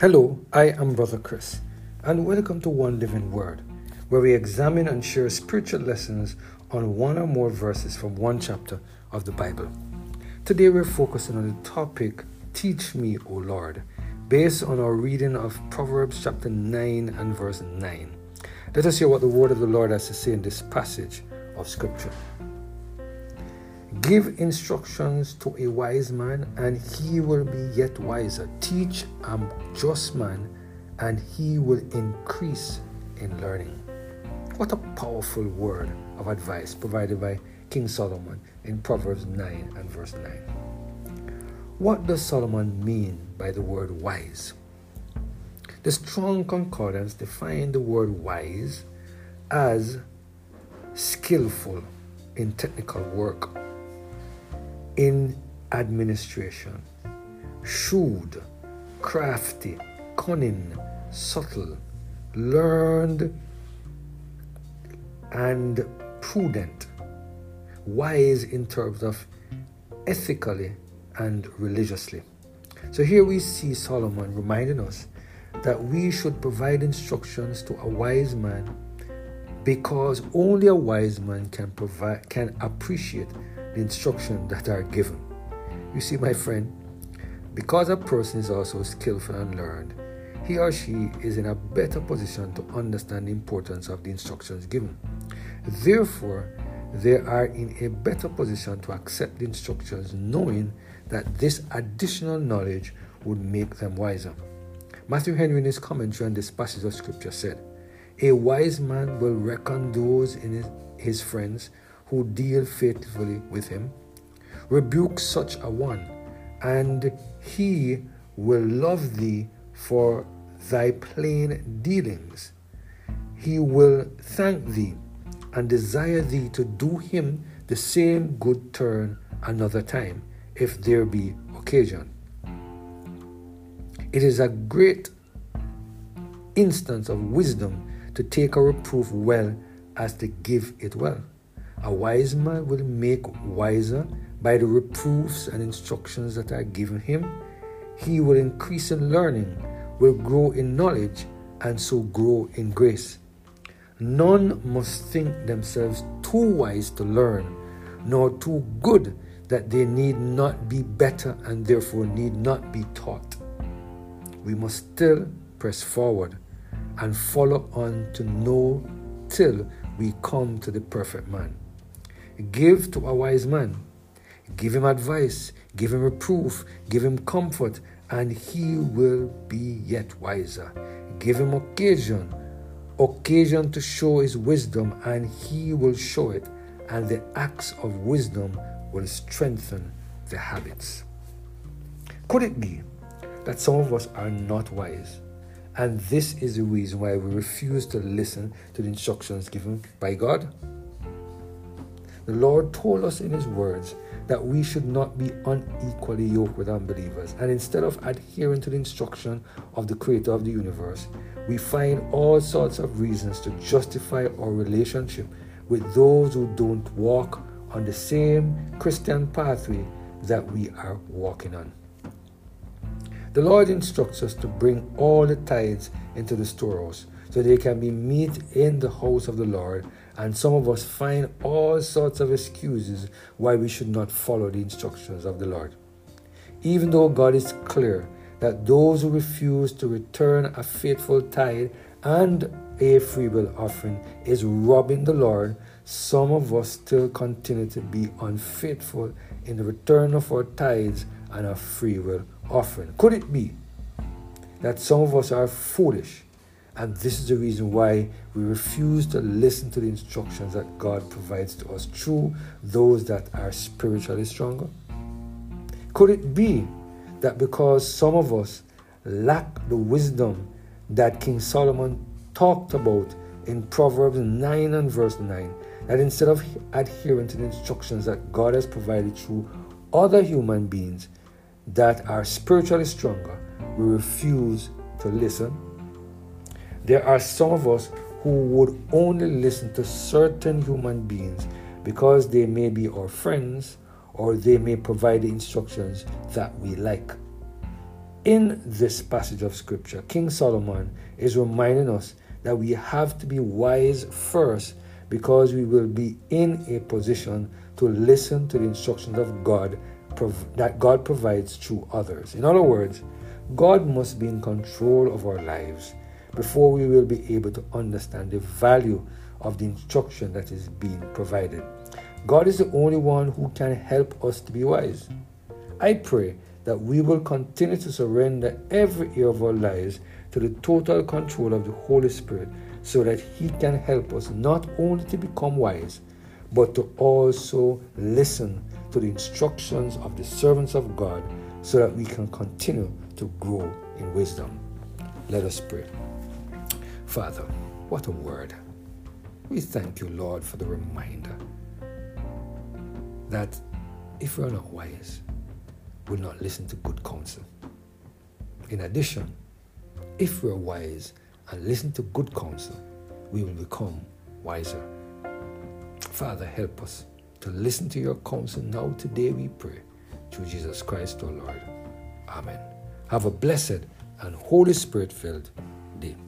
Hello, I am Brother Chris, and welcome to One Living Word, where we examine and share spiritual lessons on one or more verses from one chapter of the Bible. Today we're focusing on the topic, Teach Me, O Lord, based on our reading of Proverbs chapter 9 and verse 9. Let us hear what the word of the Lord has to say in this passage of Scripture. Give instructions to a wise man, and he will be yet wiser. Teach a just man, and he will increase in learning. What a powerful word of advice provided by King Solomon in Proverbs 9 and verse 9. What does Solomon mean by the word wise? The Strong's Concordance defines the word wise as skillful in technical work, in administration, shrewd, crafty, cunning, subtle, learned, and prudent. Wise in terms of ethically and religiously. So here we see Solomon reminding us that we should provide instructions to a wise man, because only a wise man can appreciate the instruction that are given. You see, my friend, because a person is also skillful and learned, he or she is in a better position to understand the importance of the instructions given. Therefore, they are in a better position to accept the instructions, knowing that this additional knowledge would make them wiser. Matthew Henry, in his commentary on this passage of Scripture, said, "A wise man will reckon those in his friends who deal faithfully with him, rebuke such a one, and he will love thee for thy plain dealings. He will thank thee and desire thee to do him the same good turn another time, if there be occasion." It is a great instance of wisdom to take a reproof well as to give it well. A wise man will make wiser by the reproofs and instructions that are given him. He will increase in learning, will grow in knowledge, and so grow in grace. None must think themselves too wise to learn, nor too good that they need not be better and therefore need not be taught. We must still press forward and follow on to know till we come to the perfect man. Give to a wise man. Give him advice, give him reproof, give him comfort, and he will be yet wiser. Give him occasion to show his wisdom, and he will show it, and the acts of wisdom will strengthen the habits. Could it be that some of us are not wise, and this is the reason why we refuse to listen to the instructions given by God? The Lord told us in his words that we should not be unequally yoked with unbelievers. And instead of adhering to the instruction of the Creator of the universe, we find all sorts of reasons to justify our relationship with those who don't walk on the same Christian pathway that we are walking on. The Lord instructs us to bring all the tithes into the storehouse, so there can be meat in the house of the Lord, and some of us find all sorts of excuses why we should not follow the instructions of the Lord. Even though God is clear that those who refuse to return a faithful tithe and a freewill offering is robbing the Lord, some of us still continue to be unfaithful in the return of our tithes and our freewill offering. Could it be that some of us are foolish? And this is the reason why we refuse to listen to the instructions that God provides to us through those that are spiritually stronger. Could it be that because some of us lack the wisdom that King Solomon talked about in Proverbs 9 and verse 9, that instead of adhering to the instructions that God has provided through other human beings that are spiritually stronger, we refuse to listen? There are some of us who would only listen to certain human beings because they may be our friends or they may provide the instructions that we like. in this passage of scripture, King Solomon is reminding us that we have to be wise first, because we will be in a position to listen to the instructions of God that God provides through others. In other words, God must be in control of our lives before we will be able to understand the value of the instruction that is being provided. God is the only one who can help us to be wise. I pray that we will continue to surrender every area of our lives to the total control of the Holy Spirit, so that He can help us not only to become wise, but to also listen to the instructions of the servants of God, so that we can continue to grow in wisdom. Let us pray. Father, what a word. We thank you, Lord, for the reminder that if we are not wise, we will not listen to good counsel. In addition, if we are wise and listen to good counsel, we will become wiser. Father, help us to listen to your counsel now today, we pray, through Jesus Christ, our Lord. Amen. Have a blessed and Holy Spirit-filled day.